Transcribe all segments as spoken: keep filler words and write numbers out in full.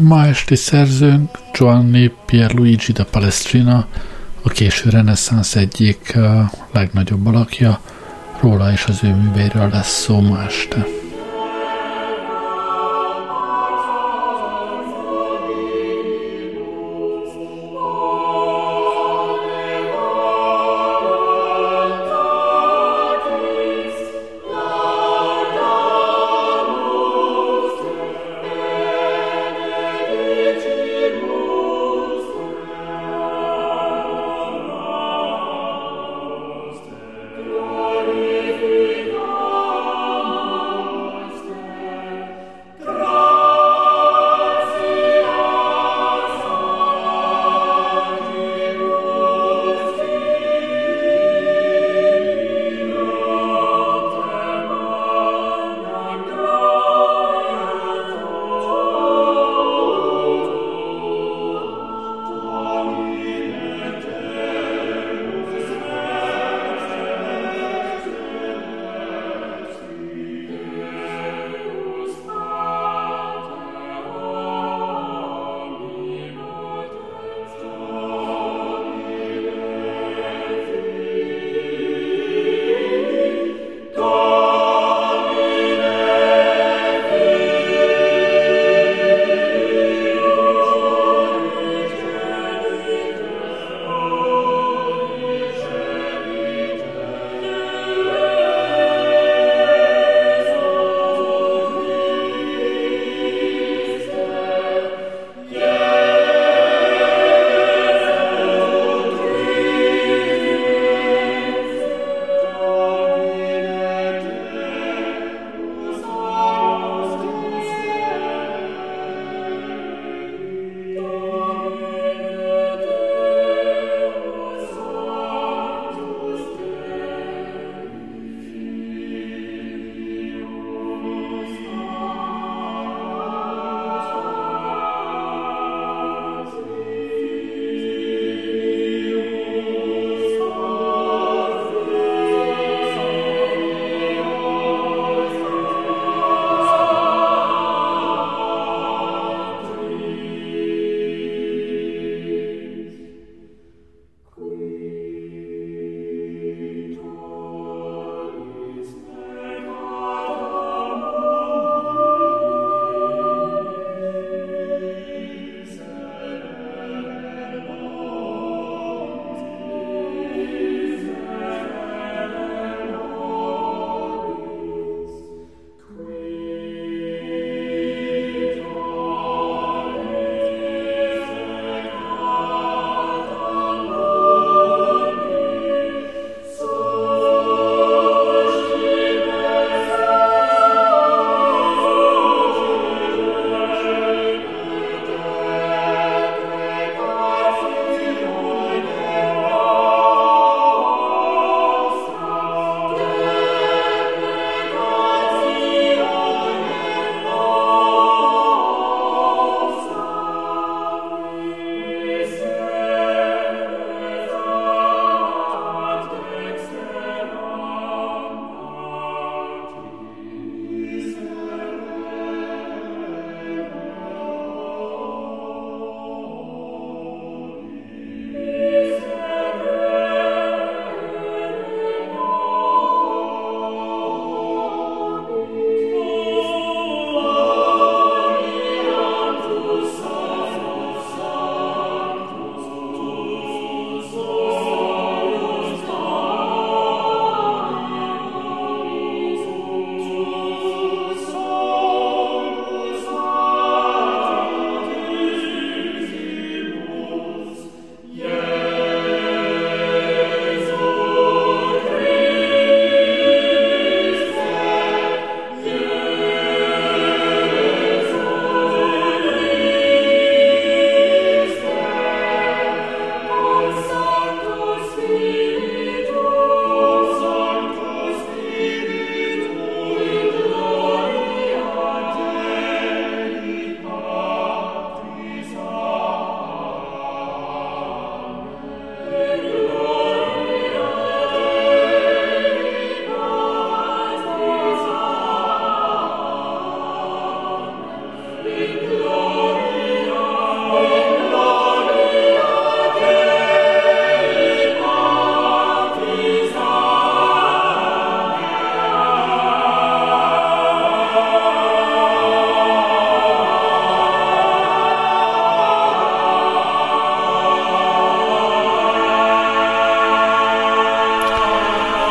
Ma esti szerzőnk Giovanni Pierluigi da Palestrina, a késő reneszánsz egyik legnagyobb alakja, róla és az ő műveiről lesz szó ma este.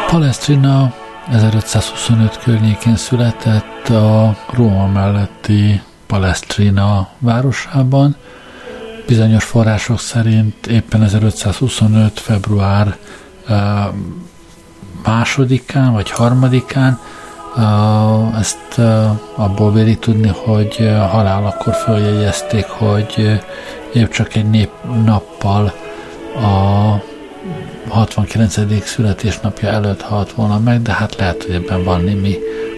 Palestrina ezerötszázhuszonöt környékén született a Róma melletti Palestrina városában. Bizonyos források szerint éppen ezerötszázhuszonöt február másodikán vagy harmadikán, ezt abból véli tudni, hogy halálakor feljegyezték, hogy épp csak egy nép nappal a hatvankilencedik születésnapja előtt halt volna meg, de hát lehet, hogy ebben van némi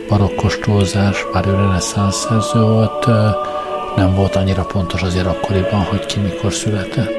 barokkos túlzás, bár ő reneszánsz szerző volt, nem volt annyira pontos azért akkoriban, hogy ki mikor született.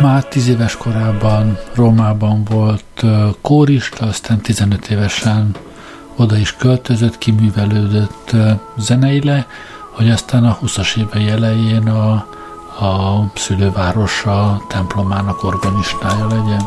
Már tíz éves korában Rómában volt kórista, aztán tizenöt évesen oda is költözött, kiművelődött zeneile, hogy aztán a huszas évei elején a, a szülővárosa templomának organistája legyen.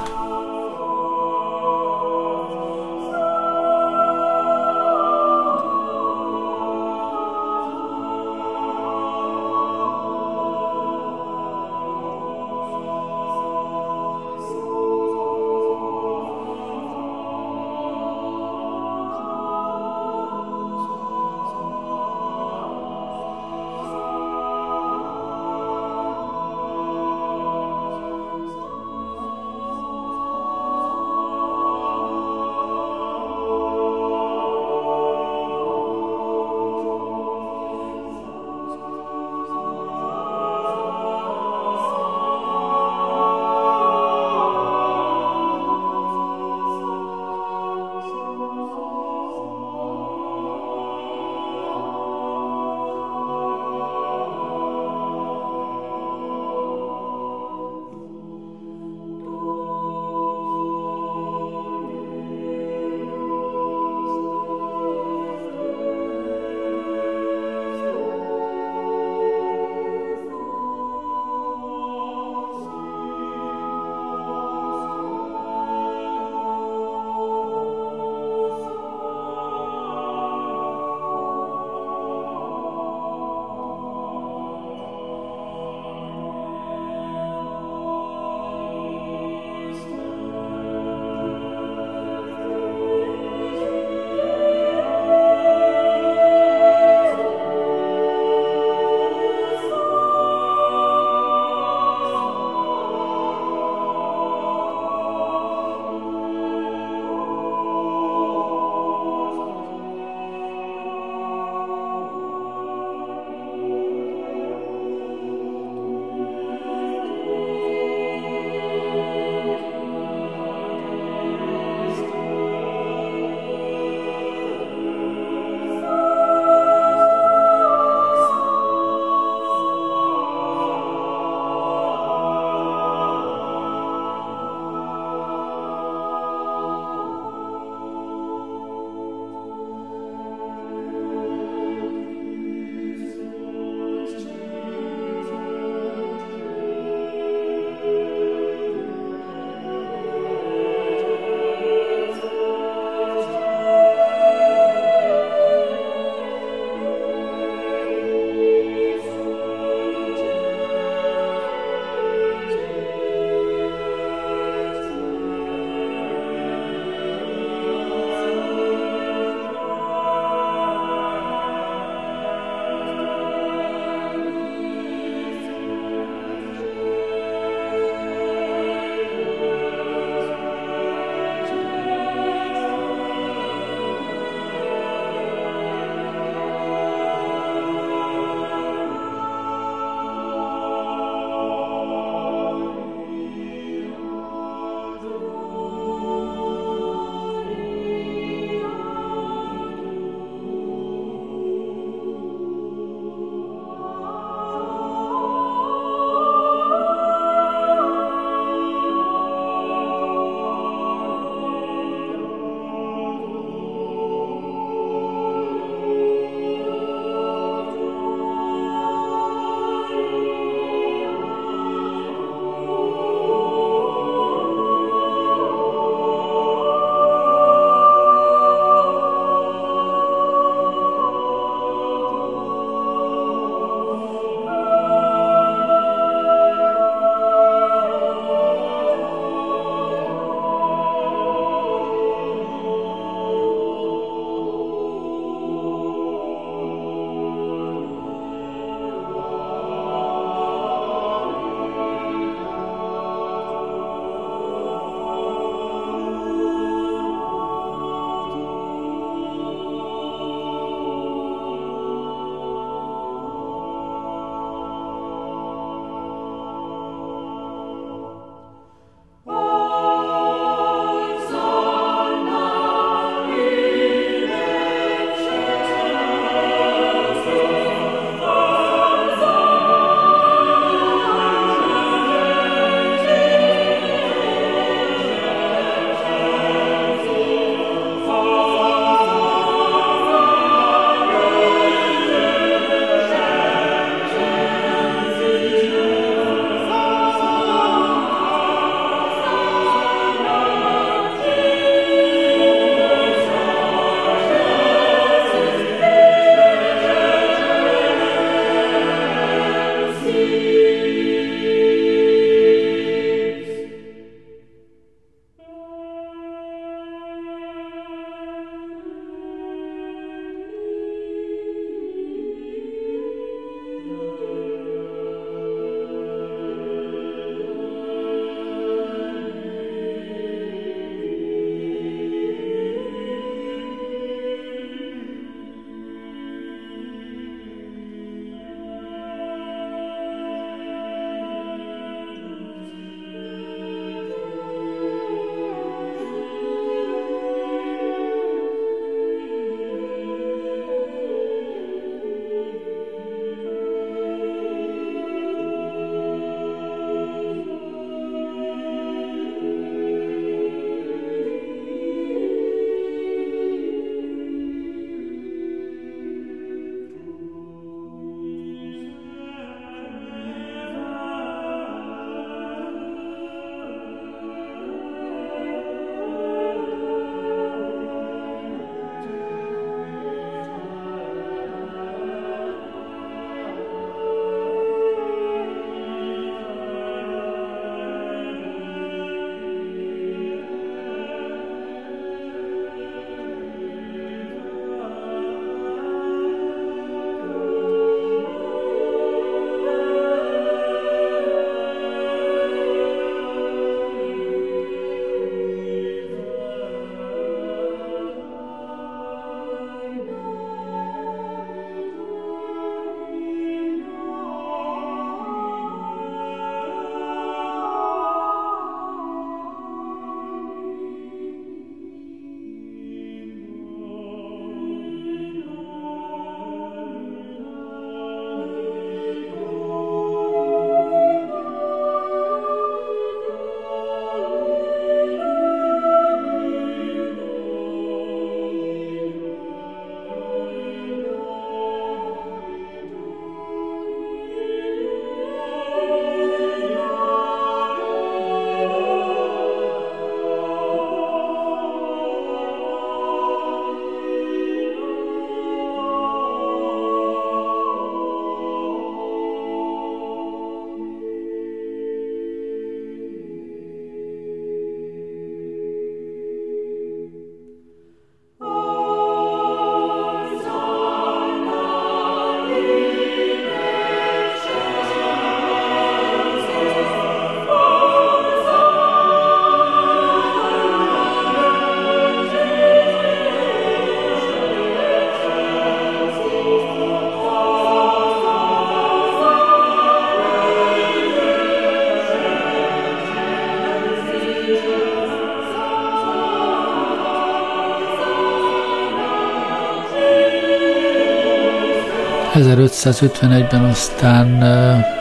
ezerötszázötvenegyben aztán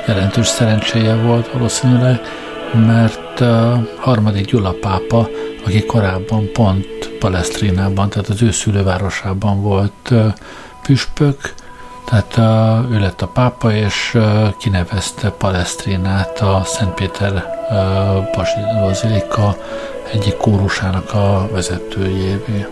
jelentős szerencséje volt valószínűleg, mert a harmadik Gyula pápa, aki korábban pont Palesztrinában, tehát az ő szülővárosában volt püspök, tehát ő lett a pápa, és kinevezte Palesztrinát a Szent Péter apostoli bazilika egyik kórusának a vezetőjévé.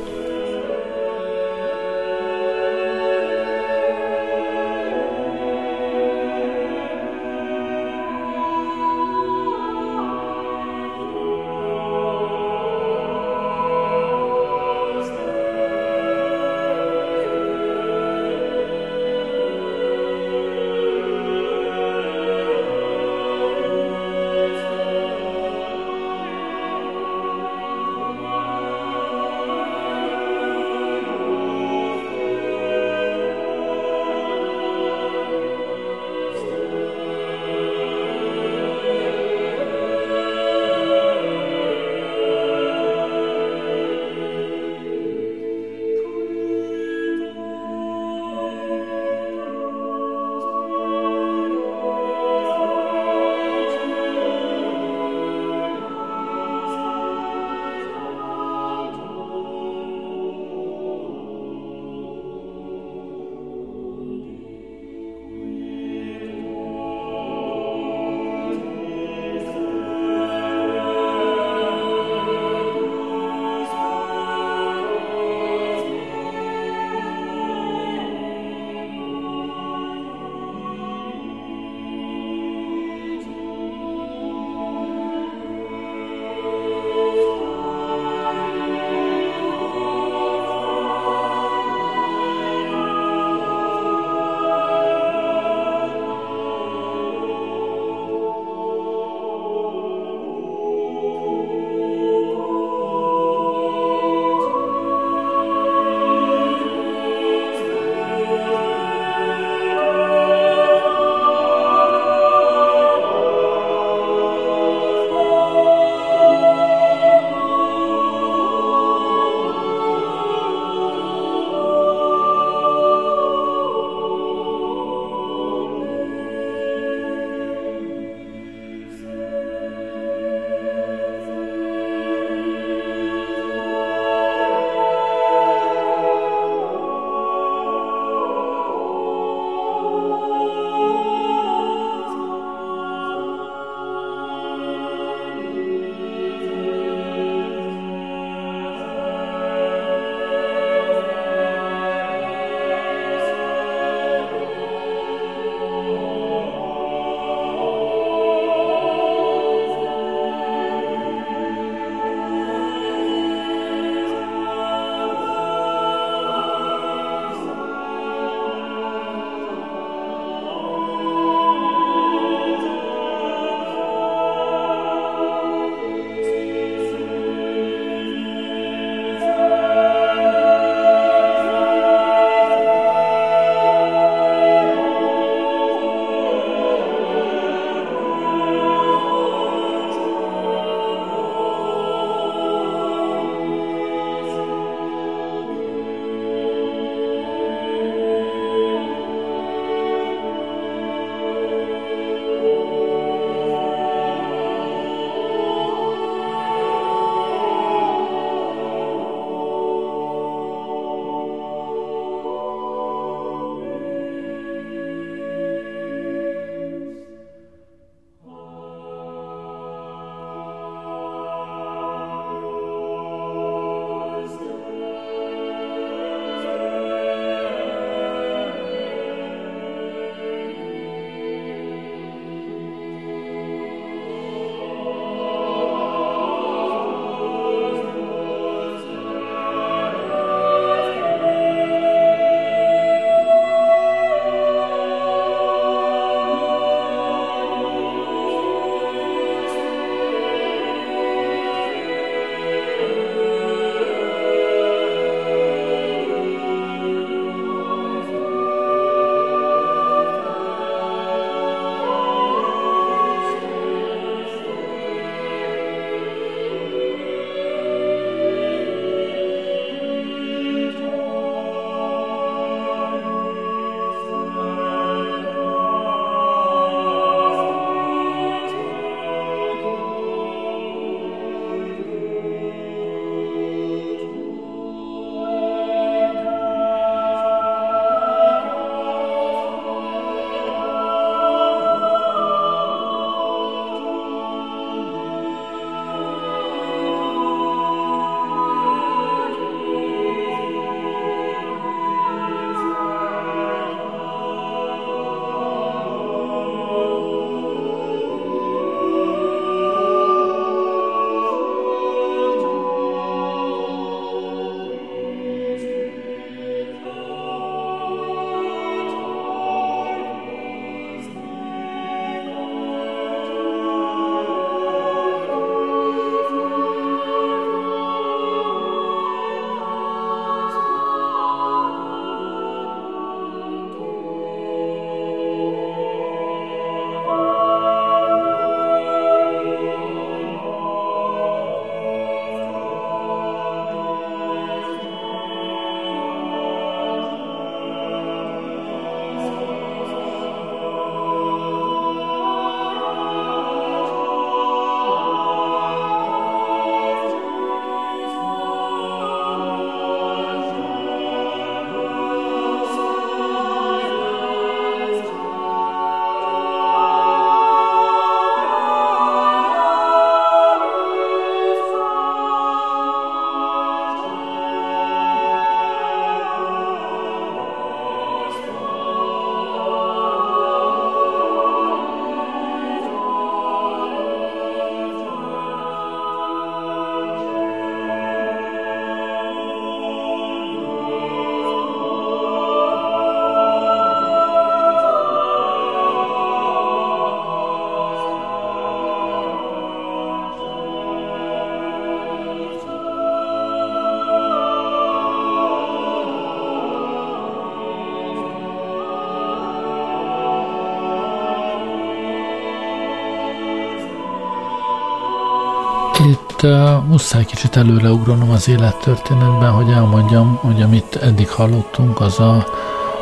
Most uh, muszáj kicsit előreugranom az élettörténetben, hogy elmondjam, hogy amit eddig hallottunk, az a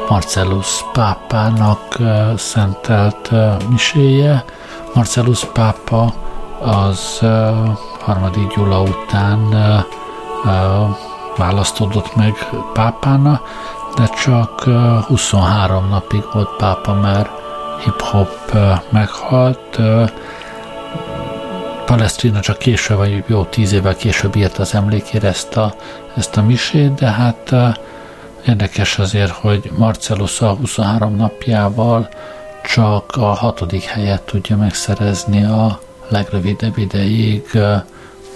Marcellus pápának uh, szentelt uh, miséje. Marcellus pápa az uh, harmadik Gyula után uh, uh, választódott meg pápána, de csak uh, huszonhárom napig volt pápa, mert hip-hop uh, meghalt. Uh, Palestrina csak később, vagy jó tíz évvel később írt az emlékére ezt a, ezt a misét, de hát uh, érdekes azért, hogy Marcellus a huszonhárom napjával csak a hatodik helyet tudja megszerezni a legrövidebb ideig uh,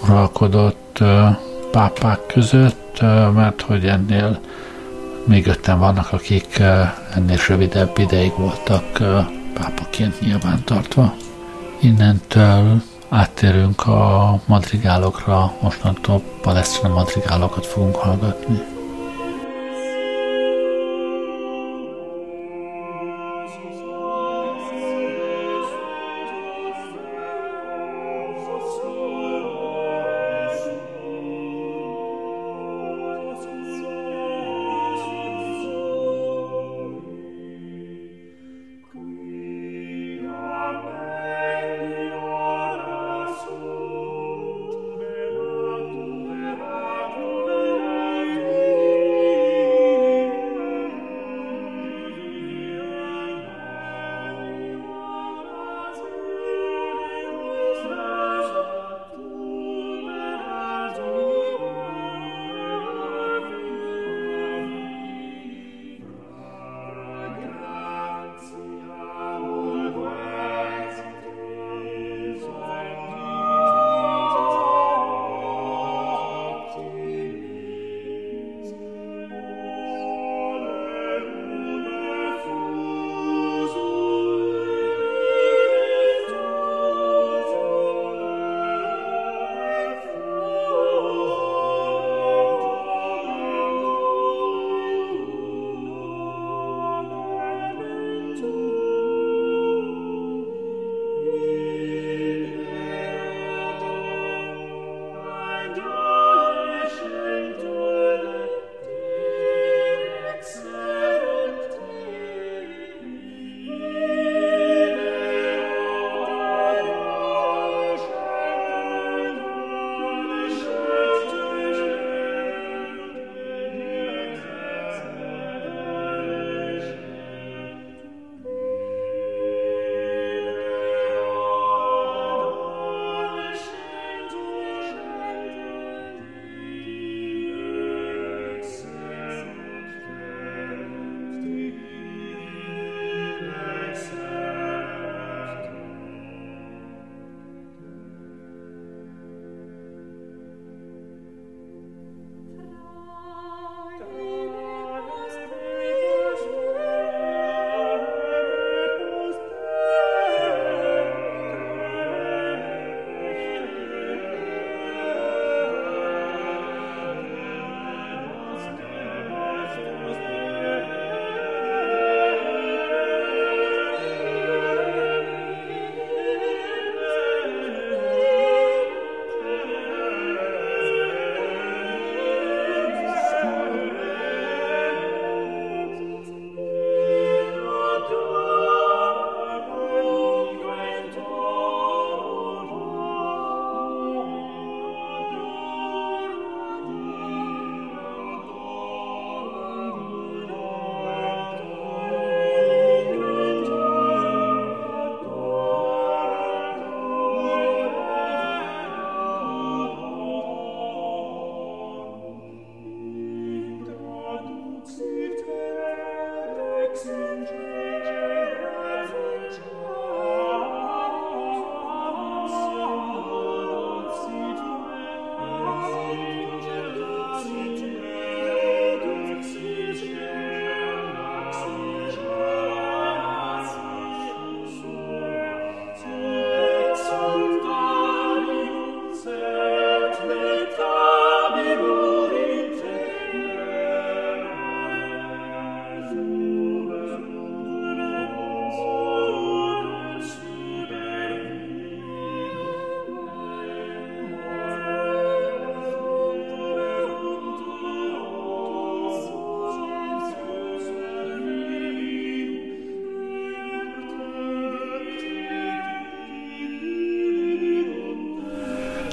uralkodott uh, pápák között, uh, mert hogy ennél még ötten vannak, akik uh, ennél rövidebb ideig voltak uh, pápaként nyilvántartva. Innentől áttérünk a madrigálokra, mostantól Palestrina madrigálokat fogunk hallgatni. Thank you.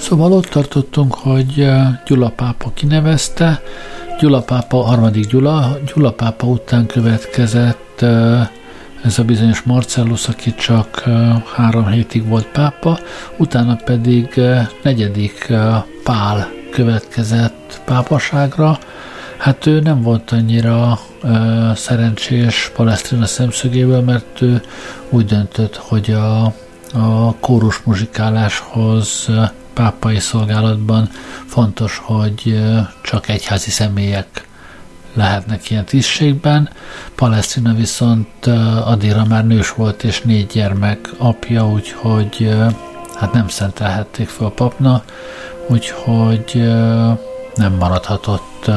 Szóval ott tartottunk, hogy Gyula pápa kinevezte, Gyula pápa, harmadik Gyula, Gyula pápa után következett ez a bizonyos Marcellus, aki csak három hétig volt pápa, utána pedig negyedik Pál következett pápaságra. Hát ő nem volt annyira szerencsés Palestrina szemszögéből, mert ő úgy döntött, hogy a, a kórus muzsikáláshoz pápai szolgálatban fontos, hogy csak egyházi személyek lehetnek ilyen tisztségben. Palestrina viszont addigra már nős volt és négy gyermek apja, úgyhogy hát nem szentelhették fel a papnak, úgyhogy nem maradhatott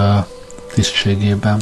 tisztségében.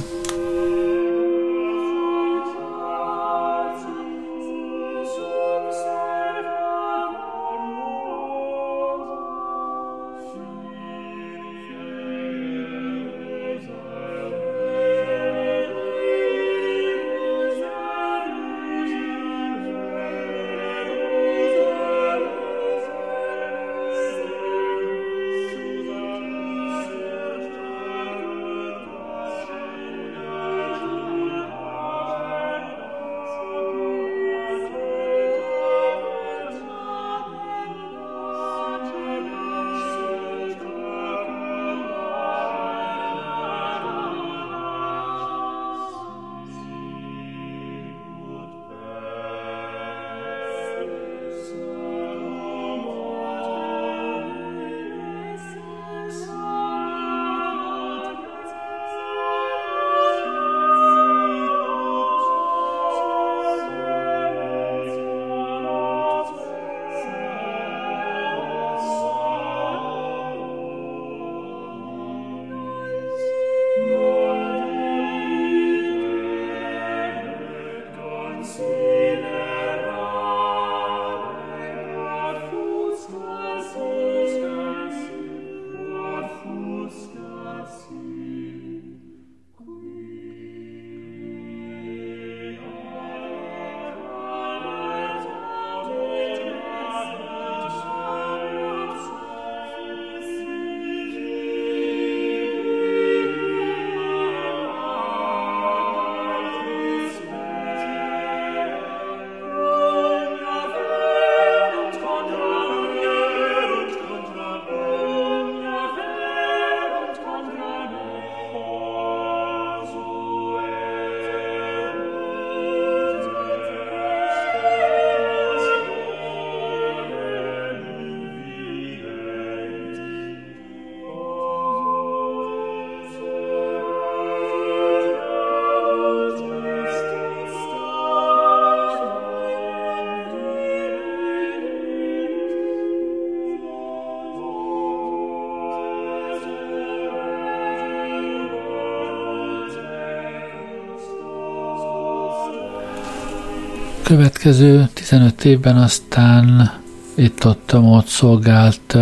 Következő tizenöt évben aztán itt-ott-ott szolgált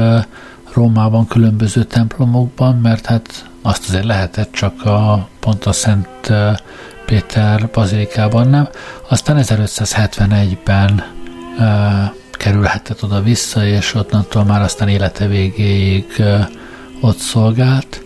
Rómában különböző templomokban, mert hát azt azért lehetett, csak a, pont a Szent Péter bazilikában nem. Aztán ezerötszázhetvenegyben e, kerülhetett oda-vissza, és onnantól már aztán élete végéig e, ott szolgált.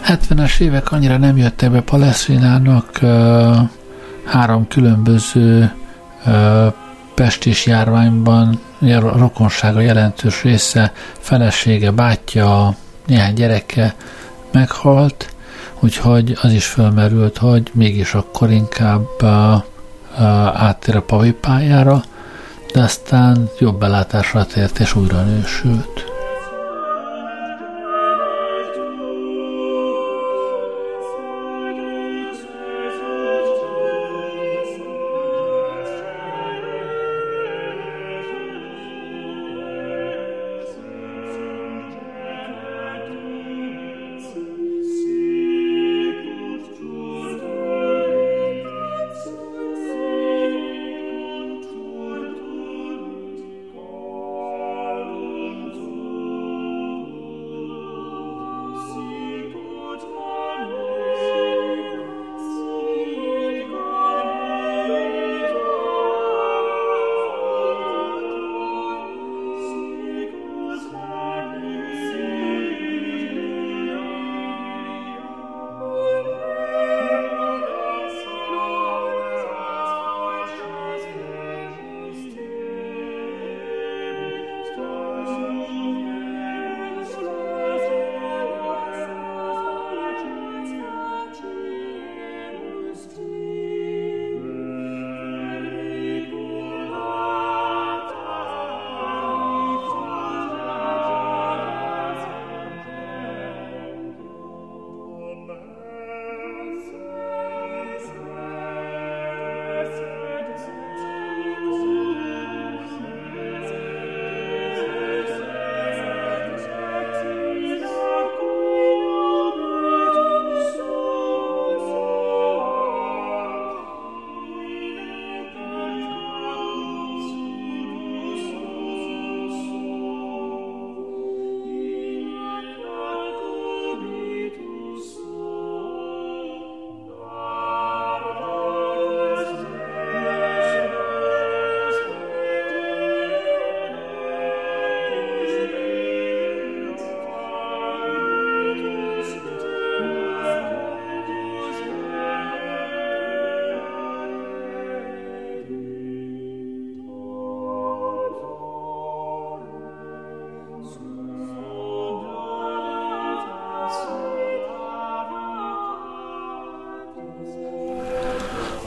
hetvenes évek annyira nem jöttek be Palestrinának uh, három különböző uh, pestis járványban a rokonsága jelentős része, felesége, bátyja, néhány gyereke meghalt, úgyhogy az is felmerült, hogy mégis akkor inkább uh, uh, áttér a papi pályára, de aztán jobb belátásra tért és újra nősült.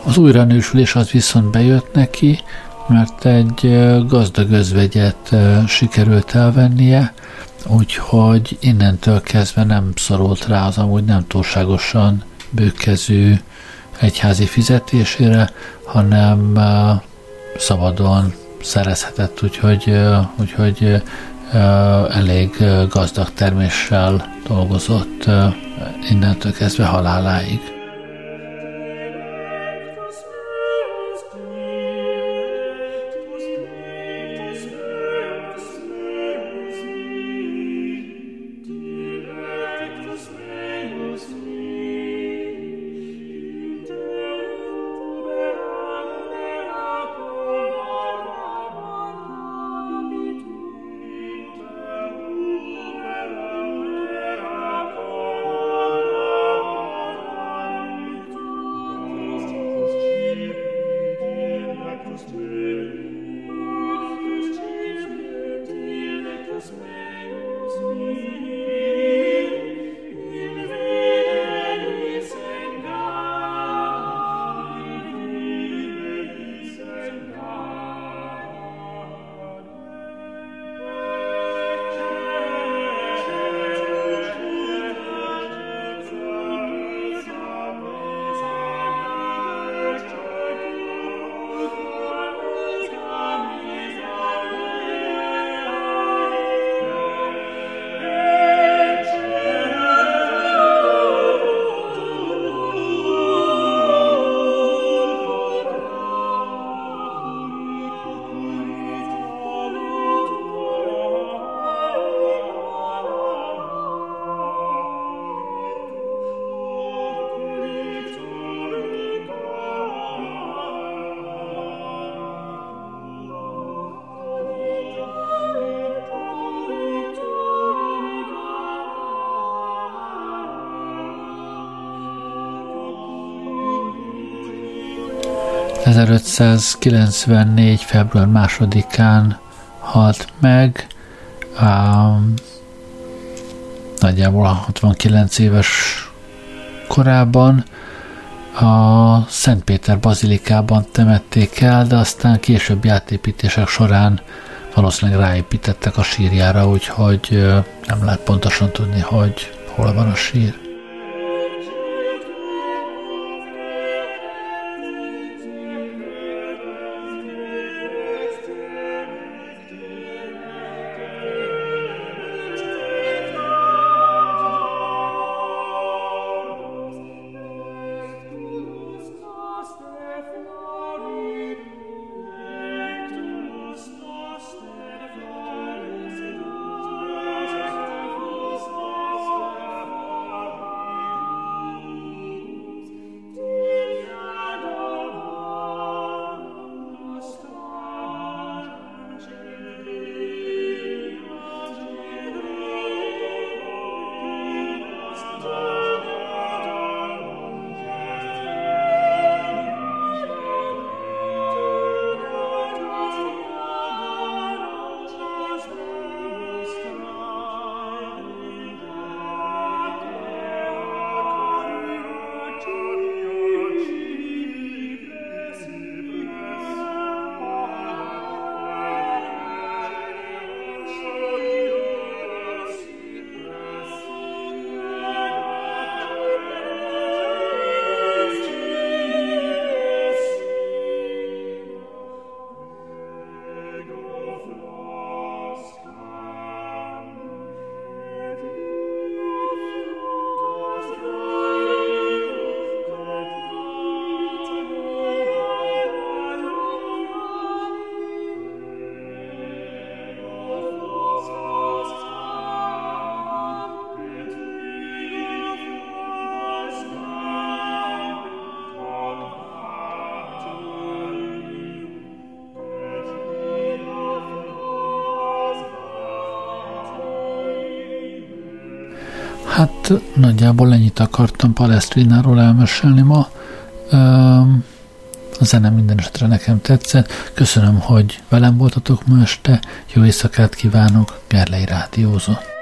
Az újranősülés az viszont bejött neki, mert egy gazdag özvegyet sikerült elvennie, úgyhogy innentől kezdve nem szorult rá az amúgy nem túlságosan bőkezű egyházi fizetésére, hanem szabadon szerezhetett, úgyhogy, úgyhogy elég gazdag terméssel dolgozott innentől kezdve haláláig. ezerötszázkilencvennégy. február másodikán halt meg, um, nagyjából hatvankilenc éves korában. A Szent Péter bazilikában temették el, de aztán későbbi átépítések során valószínűleg ráépítettek a sírjára, úgyhogy nem lehet pontosan tudni, hogy hol van a sír. Hát nagyjából ennyit akartam Palestrináról elmesélni ma. A zene minden esetre nekem tetszett. Köszönöm, hogy velem voltatok ma este. Jó éjszakát kívánok, Gerlei rádiózott.